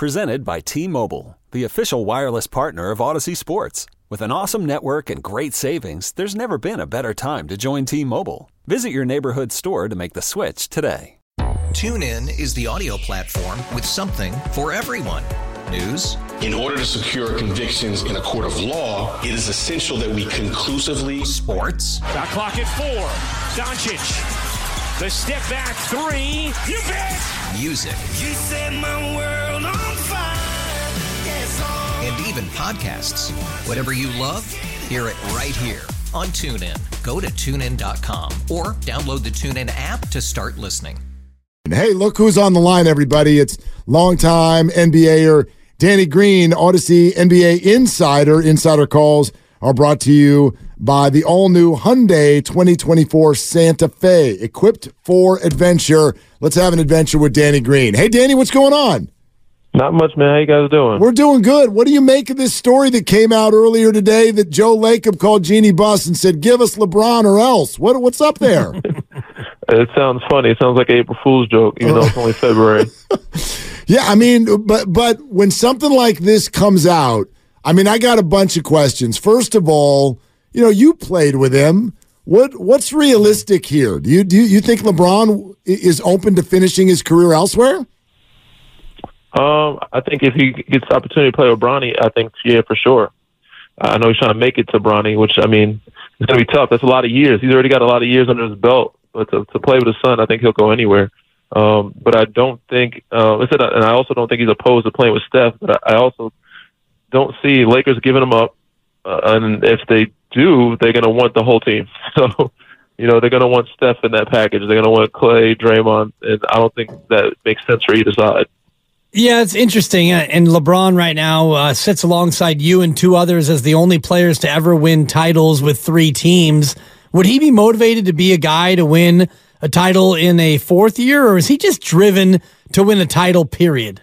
Presented by T-Mobile, the official wireless partner of Odyssey Sports. With an awesome network and great savings, there's never been a better time to join T-Mobile. Visit your neighborhood store to make the switch today. TuneIn is the audio platform with something for everyone. News. In order to secure convictions in a court of law, it is essential that we conclusively. Sports. The clock at 4. Doncic. The step back three. You bet. Music. You set my world on fire. Yes, oh. And even podcasts. Whatever you love, hear it right here on TuneIn. Go to TuneIn.com or download the TuneIn app to start listening. Hey, look who's on the line, everybody. It's longtime NBAer Danny Green, Odyssey NBA Insider. Insider calls are brought to you by the all-new Hyundai 2024 Santa Fe, equipped for adventure. Let's have an adventure with Danny Green. Hey, Danny, what's going on? Not much, man. How you guys doing? We're doing good. What do you make of this story that came out earlier today that Joe Lacob called Jeannie Buss and said, give us LeBron or else? What's up there? It sounds funny. It sounds like an April Fool's joke, even though it's only February. Yeah, I mean, but when something like this comes out, I mean, I got a bunch of questions. First of all, you know, you played with him. What's realistic here? Do you think LeBron is open to finishing his career elsewhere? I think if he gets the opportunity to play with Bronny, I think, yeah, for sure. I know he's trying to make it to Bronny, which, I mean, it's going to be tough. That's a lot of years. He's already got a lot of years under his belt. But to play with his son, I think he'll go anywhere. But I don't think and I also don't think he's opposed to playing with Steph. But I also don't see Lakers giving him up. And if they do, they're going to want the whole team. So, you know, they're going to want Steph in that package. They're going to want Klay, Draymond, and I don't think that makes sense for either side. Yeah, it's interesting. And LeBron right now sits alongside you and two others as the only players to ever win titles with three teams. Would he be motivated to be a guy to win a title in a fourth year, or is he just driven to win a title, period?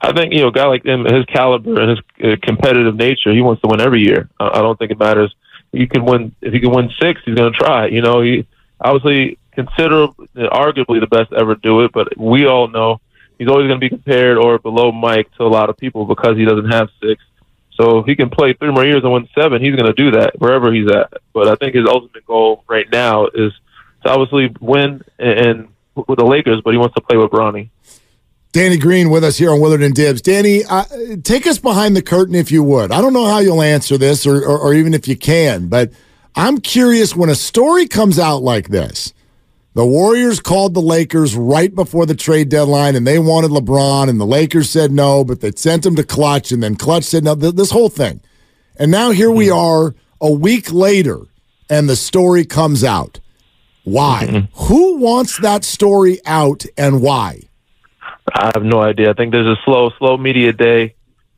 I think, you know, a guy like him, his caliber and his competitive nature, he wants to win every year. I don't think it matters. You can win. If he can win 6, he's going to try. You know, he obviously arguably the best to ever do it, but we all know he's always going to be compared or below Mike to a lot of people because he doesn't have 6. So if he can play 3 more years and win 7, he's going to do that wherever he's at. But I think his ultimate goal right now is to obviously win and with the Lakers, but he wants to play with Bronny. Danny Green with us here on Willard and Dibs. Danny, take us behind the curtain if you would. I don't know how you'll answer this or even if you can, but I'm curious when a story comes out like this. The Warriors called the Lakers right before the trade deadline and they wanted LeBron and the Lakers said no, but they sent him to Clutch and then Clutch said no, this whole thing. And now here we are a week later and the story comes out. Why? Mm-hmm. Who wants that story out and why? I have no idea. I think there's a slow media day.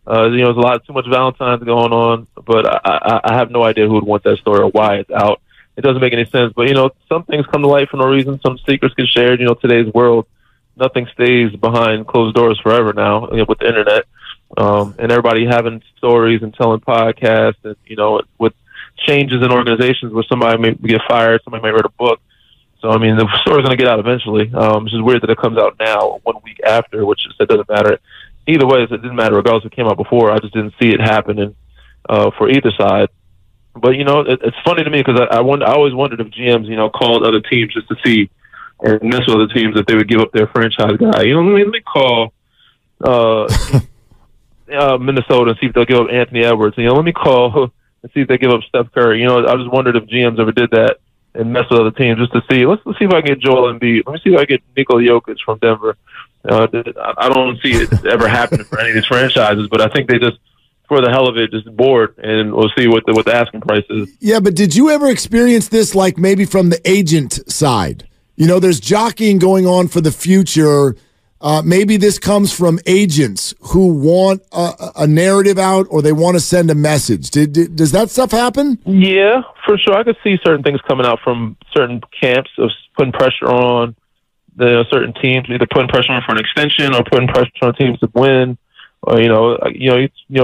You know, there's too much Valentine's going on, but I have no idea who would want that story or why it's out. It doesn't make any sense. But, you know, some things come to light for no reason. Some secrets get shared. You know, today's world, nothing stays behind closed doors forever now, you know, with the internet. And everybody having stories and telling podcasts and, you know, with changes in organizations where somebody may get fired, somebody may write a book. So, I mean, the story's going to get out eventually. It's just weird that it comes out now, 1 week after, which is, it doesn't matter. Either way, it didn't matter. Regardless, it came out before. I just didn't see it happening for either side. But, you know, it's funny to me because I always wondered if GMs, you know, called other teams just to see or mess with other teams if they would give up their franchise guy. You know what I mean? Let me call Minnesota and see if they'll give up Anthony Edwards. You know, let me call and see if they give up Steph Curry. You know, I just wondered if GMs ever did that and mess with other teams just to see. Let's see if I can get Joel Embiid. Let me see if I can get Nikola Jokic from Denver. I don't see it ever happening for any of these franchises, but I think they just, for the hell of it, just bored, and we'll see what the asking price is. Yeah, but did you ever experience this, like maybe from the agent side? You know, there's jockeying going on for the future. Maybe this comes from agents who want a narrative out or they want to send a message. Does that stuff happen? Yeah, for sure. I could see certain things coming out from certain camps of putting pressure on the certain teams, either putting pressure on for an extension or putting pressure on teams to win. Or, you know,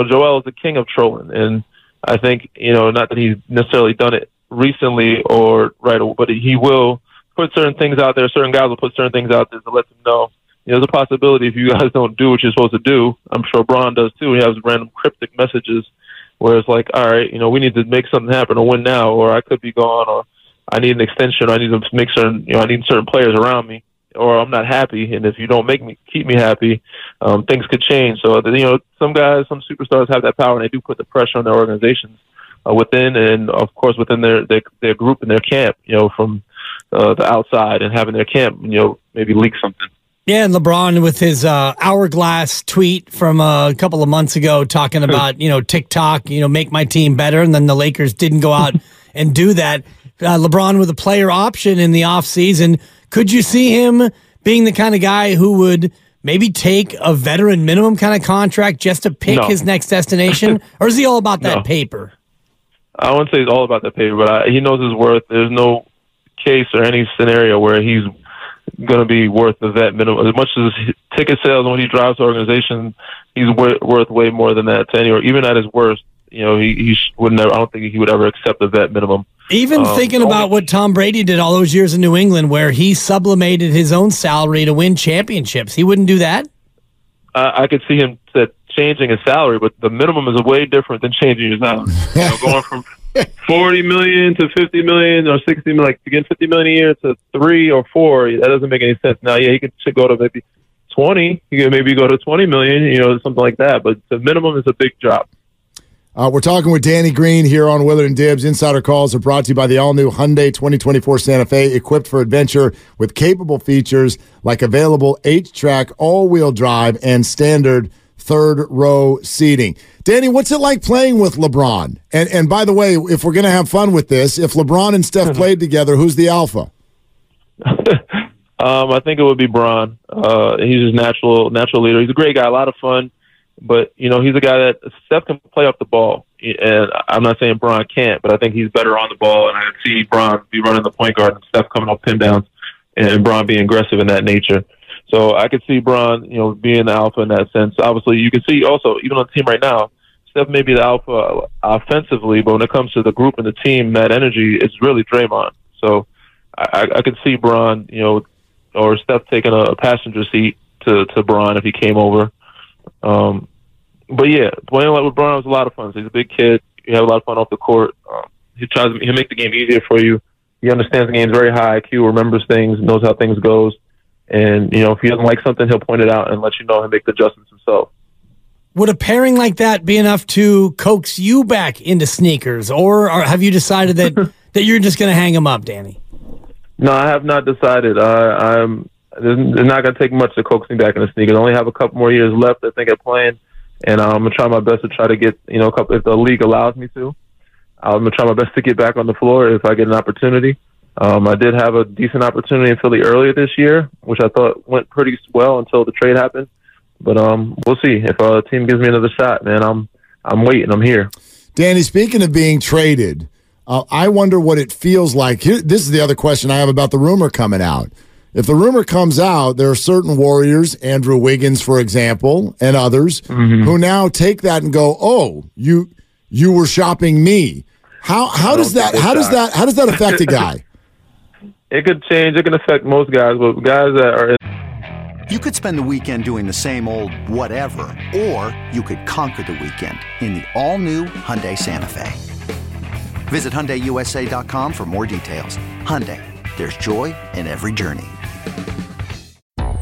Joel is the king of trolling. And I think, you know, not that he's necessarily done it recently or right away, but he will put certain things out there. Certain guys will put certain things out there to let them know you know, there's a possibility if you guys don't do what you're supposed to do, I'm sure Bron does too. He has random cryptic messages where it's like, all right, you know, we need to make something happen or win now, or I could be gone, or I need an extension, or I need to make certain, you know, I need certain players around me, or I'm not happy. And if you don't make me, keep me happy, things could change. So, you know, some guys, some superstars have that power, and they do put the pressure on their organizations within, and of course within their group and their camp, you know, from the outside, and having their camp, you know, maybe leak something. Yeah, and LeBron with his hourglass tweet from a couple of months ago talking about, you know, TikTok, you know, make my team better, and then the Lakers didn't go out and do that. LeBron with a player option in the offseason. Could you see him being the kind of guy who would maybe take a veteran minimum kind of contract just to pick his next destination? Or is he all about that paper? I wouldn't say he's all about that paper, but he knows his worth. There's no case or any scenario where he's going to be worth the vet minimum. As much as ticket sales, when he drives the organization, he's worth way more than that to anyone. Even at his worst, you know, he would never. I don't think he would ever accept the vet minimum. Even thinking about what Tom Brady did all those years in New England, where he sublimated his own salary to win championships, he wouldn't do that. I could see him changing his salary, but the minimum is way different than changing your salary. You know, going from 40 million to 50 million or 60 million, like again, 50 million a year to 3 or 4, that doesn't make any sense. Now, yeah, he could go to maybe 20. He could maybe go to 20 million, you know, something like that. But the minimum is a big drop. We're talking with Danny Green here on Willard and Dibs. Insider calls are brought to you by the all-new Hyundai 2024 Santa Fe, equipped for adventure with capable features like available 8-track all-wheel drive and standard third-row seating. Danny, what's it like playing with LeBron? And by the way, if we're going to have fun with this, if LeBron and Steph played together, who's the alpha? I think it would be Bron. He's just natural leader. He's a great guy, a lot of fun. But, you know, he's a guy that Steph can play off the ball. And I'm not saying Bron can't, but I think he's better on the ball. And I see Bron be running the point guard and Steph coming off pin downs and Bron being aggressive in that nature. So I could see Bron, you know, being the alpha in that sense. Obviously, you can see also, even on the team right now, Steph may be the alpha offensively, but when it comes to the group and the team, that energy is really Draymond. So I could see Bron, you know, or Steph taking a passenger seat to Bron if he came over. But yeah, playing with Bron was a lot of fun. So he's a big kid. You have a lot of fun off the court. He'll make the game easier for you. He understands the game, very high IQ, remembers things, knows how things goes. And, you know, if he doesn't like something, he'll point it out and let you know and make the adjustments himself. Would a pairing like that be enough to coax you back into sneakers? Or have you decided that, you're just going to hang him up, Danny? No, I have not decided. It's not going to take much to coax me back into sneakers. I only have a couple more years left, I think, at playing. And I'm going to try my best to get, you know, a couple, if the league allows me to. I'm going to try my best to get back on the floor if I get an opportunity. I did have a decent opportunity in Philly earlier this year, which I thought went pretty well until the trade happened. But we'll see. If a team gives me another shot, man, I'm waiting. I'm here. Danny, speaking of being traded, I wonder what it feels like. This is the other question I have about the rumor coming out. If the rumor comes out, there are certain Warriors, Andrew Wiggins, for example, and others, who now take that and go, oh, you were shopping me. How does that affect a guy? It could change. It can affect most guys, but guys that are... You could spend the weekend doing the same old whatever, or you could conquer the weekend in the all-new Hyundai Santa Fe. Visit HyundaiUSA.com for more details. Hyundai, there's joy in every journey.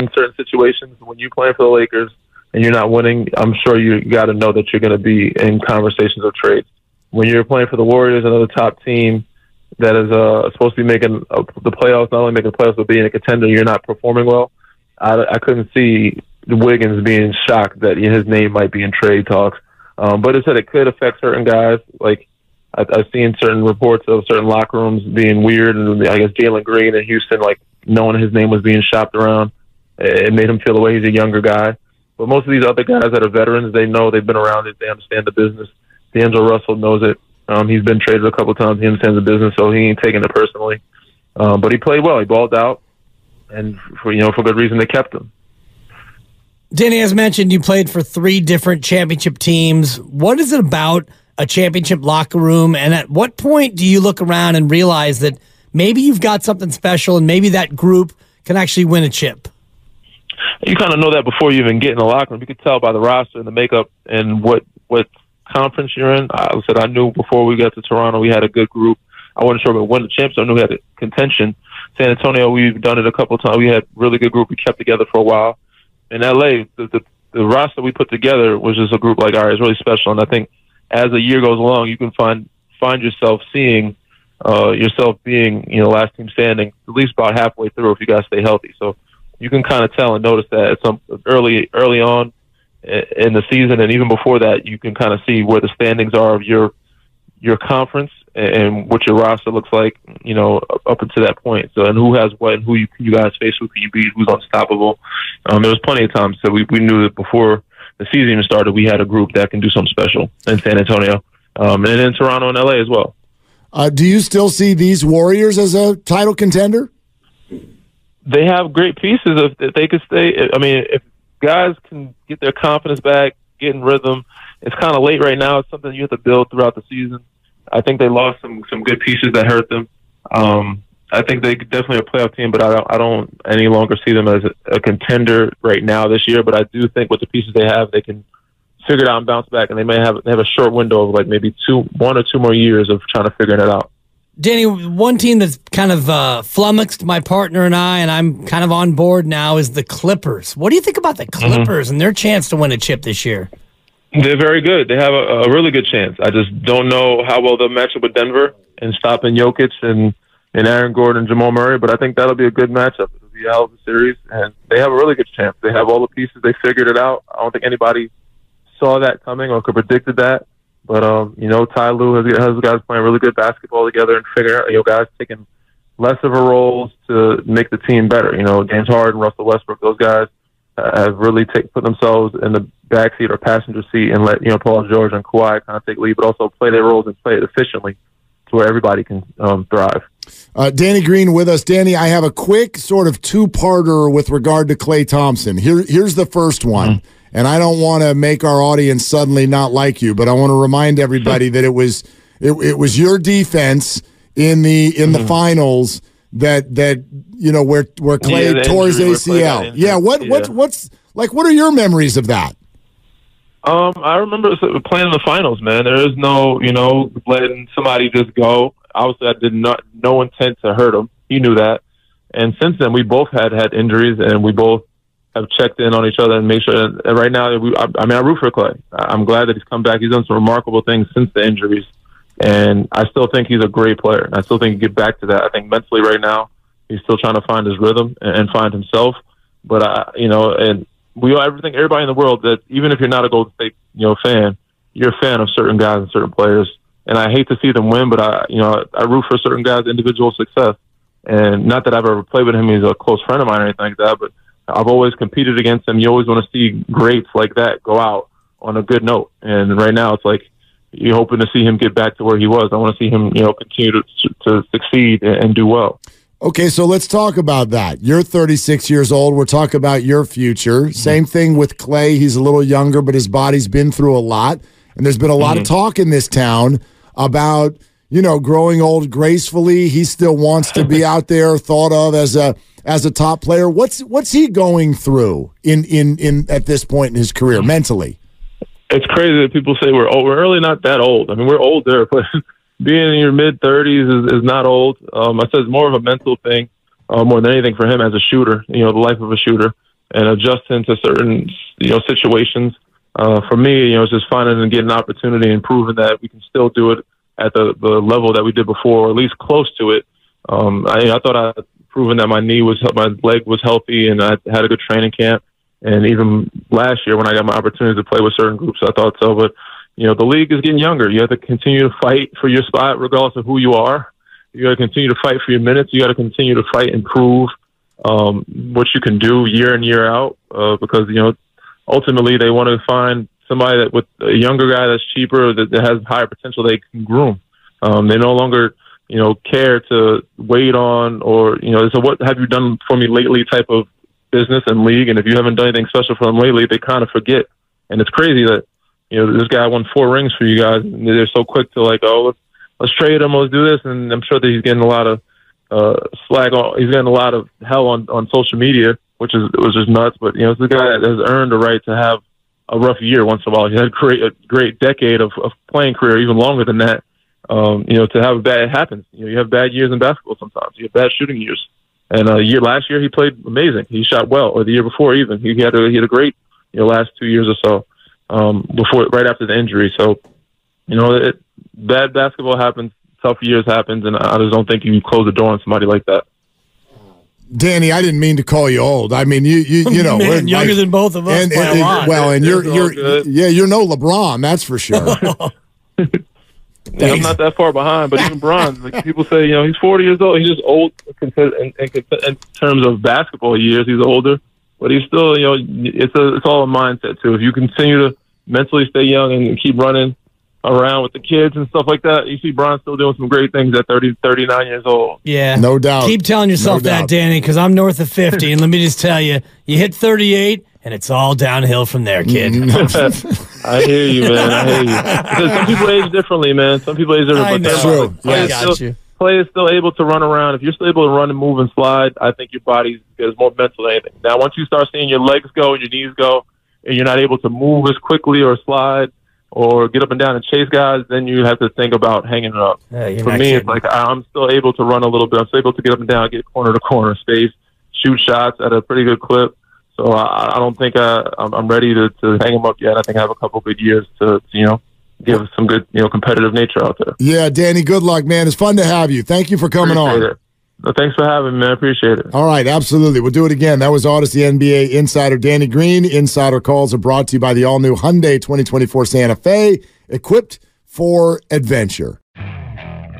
in certain situations, when you play for the Lakers and you're not winning, I'm sure you got to know that you're going to be in conversations of trades. When you're playing for the Warriors, another top team that is supposed to be making the playoffs, not only making the playoffs, but being a contender, you're not performing well. I couldn't see Wiggins being shocked that his name might be in trade talks. But it said it could affect certain guys. Like, I've seen certain reports of certain locker rooms being weird, and I guess Jalen Green in Houston, like, knowing his name was being shopped around, it made him feel the way he's a younger guy. But most of these other guys that are veterans, they know, they've been around it, they understand the business. D'Angelo Russell knows it. He's been traded a couple times. He understands the business, so he ain't taking it personally. But he played well. He balled out, and for good reason they kept him. Danny, as mentioned, you played for three different championship teams. What is it about a championship locker room, and at what point do you look around and realize that maybe you've got something special and maybe that group can actually win a chip? You kind of know that before you even get in the locker room. You could tell by the roster and the makeup and what conference you're in. I said I knew before we got to Toronto we had a good group. I wasn't sure we won the champs. I knew we had a contention. San Antonio, we've done it a couple of times. We had a really good group. We kept together for a while. In LA, the roster we put together was just a group like, all right, it's really special. And I think as the year goes along, you can find yourself seeing yourself being last team standing at least about halfway through if you guys stay healthy. So you can kind of tell and notice that at some early on in the season, and even before that, you can kind of see where the standings are of your conference and what your roster looks like, up until that point. So, and who has what, and who you guys face, who can you beat, who's unstoppable. There was plenty of times that we knew that before the season even started, we had a group that can do something special in San Antonio, and in Toronto and LA as well. Do you still see these Warriors as a title contender? They have great pieces if they could stay. I mean, if guys can get their confidence back, get in rhythm. It's kind of late right now. It's something you have to build throughout the season. I think they lost some good pieces that hurt them. I think they definitely a playoff team, but I don't any longer see them as a contender right now this year. But I do think with the pieces they have, they can figure it out and bounce back. And they may have a short window of like maybe one or two more years of trying to figure it out. Danny, one team that's kind of flummoxed my partner and I, and I'm kind of on board now, is the Clippers. What do you think about the Clippers and their chance to win a chip this year? They're very good. They have a really good chance. I just don't know how well they'll match up with Denver and stopping Jokic and Aaron Gordon and Jamal Murray, but I think that'll be a good matchup. It'll be out of the series, and they have a really good chance. They have all the pieces. They figured it out. I don't think anybody saw that coming or could predicted that. But, Ty Lue has guys playing really good basketball together and figuring out, guys taking less of a role to make the team better. James Harden, Russell Westbrook, those guys have really put themselves in the backseat or passenger seat and let, Paul George and Kawhi kind of take lead, but also play their roles and play it efficiently to where everybody can thrive. Danny Green with us. Danny, I have a quick sort of two-parter with regard to Klay Thompson. Here's the first one. Mm-hmm. And I don't want to make our audience suddenly not like you, but I want to remind everybody that it was your defense in the finals that where Klay tore his ACL. Yeah, what are your memories of that? I remember playing in the finals, man. There is no, letting somebody just go. Obviously, I did not no intent to hurt him. He knew that. And since then, we both had injuries, and we both have checked in on each other and make sure that, and right now, I root for Klay. I'm glad that he's come back. He's done some remarkable things since the injuries, and I still think he's a great player. I still think he can get back to that. I think mentally right now, he's still trying to find his rhythm and find himself. But, and everybody in the world, that even if you're not a Golden State, fan, you're a fan of certain guys and certain players. And I hate to see them win, but I root for certain guys' individual success. And not that I've ever played with him. He's a close friend of mine or anything like that, but I've always competed against him. You always want to see greats like that go out on a good note. And right now it's like you're hoping to see him get back to where he was. I want to see him, continue to succeed and do well. Okay, so let's talk about that. You're 36 years old. We're talking about your future. Mm-hmm. Same thing with Klay. He's a little younger, but his body's been through a lot. And there's been a lot of talk in this town about, growing old gracefully. He still wants to be out there, thought of as a top player. What's he going through in at this point in his career mentally? It's crazy that people say we're old. We're really not that old. I mean, we're older, but being in your mid-30s is not old. I said it's more of a mental thing more than anything for him as a shooter, the life of a shooter. and adjusting to certain, situations. For me, it's just finding and getting an opportunity and proving that we can still do it at the level that we did before, or at least close to it. I thought I had proven that my leg was healthy, and I had a good training camp. And even last year when I got my opportunity to play with certain groups, I thought so. But, the league is getting younger. You have to continue to fight for your spot regardless of who you are. You got to continue to fight for your minutes. You got to continue to fight and prove what you can do year in, year out, because, ultimately they want to find somebody that with a younger guy that's cheaper, that has higher potential they can groom. They no longer, care to wait on or, so what have you done for me lately type of business and league. And if you haven't done anything special for them lately, they kind of forget. And it's crazy that, this guy won 4 rings for you guys. And they're so quick to like, oh, let's trade him. Let's do this. And I'm sure that he's getting a lot of slack. He's getting a lot of hell on social media, which is was just nuts. But it's the guy that has earned the right to have a rough year once in a while. He had a great decade of playing career, even longer than that. To have bad happens. You have bad years in basketball sometimes. You have bad shooting years. And last year he played amazing. He shot well, or the year before even. He had a great last 2 years or so right after the injury. So bad basketball happens, tough years happens, and I just don't think you can close the door on somebody like that. Danny, I didn't mean to call you old. I mean you know, man, younger than both of us by a lot. Well, and you're no LeBron, that's for sure. Yeah, I'm not that far behind, but even Bron, like people say, he's 40 years old. He's just old in terms of basketball years. He's older, but he's still, it's all a mindset too. If you continue to mentally stay young and keep running around with the kids and stuff like that, you see Bron still doing some great things at 30, 39 years old. Yeah, no doubt. Keep telling yourself that, Danny, because I'm north of 50, and let me just tell you, you hit 38. And it's all downhill from there, kid. I hear you, man. Some people age differently, man. Some people age differently. True. Clay is still able to run around. If you're still able to run and move and slide, I think your body is more mental than anything. Now, once you start seeing your legs go and your knees go, and you're not able to move as quickly or slide or get up and down and chase guys, then you have to think about hanging it up. Yeah, for me, kidding. It's like I'm still able to run a little bit. I'm still able to get up and down, get corner to corner space, shoot shots at a pretty good clip. So I don't think I'm ready to hang him up yet. I think I have a couple good years to give some good competitive nature out there. Yeah, Danny, good luck, man. It's fun to have you. Thank you for coming on. Well, thanks for having me, man. I appreciate it. All right, absolutely. We'll do it again. That was Odyssey NBA Insider Danny Green. Insider calls are brought to you by the all-new Hyundai 2024 Santa Fe, equipped for adventure.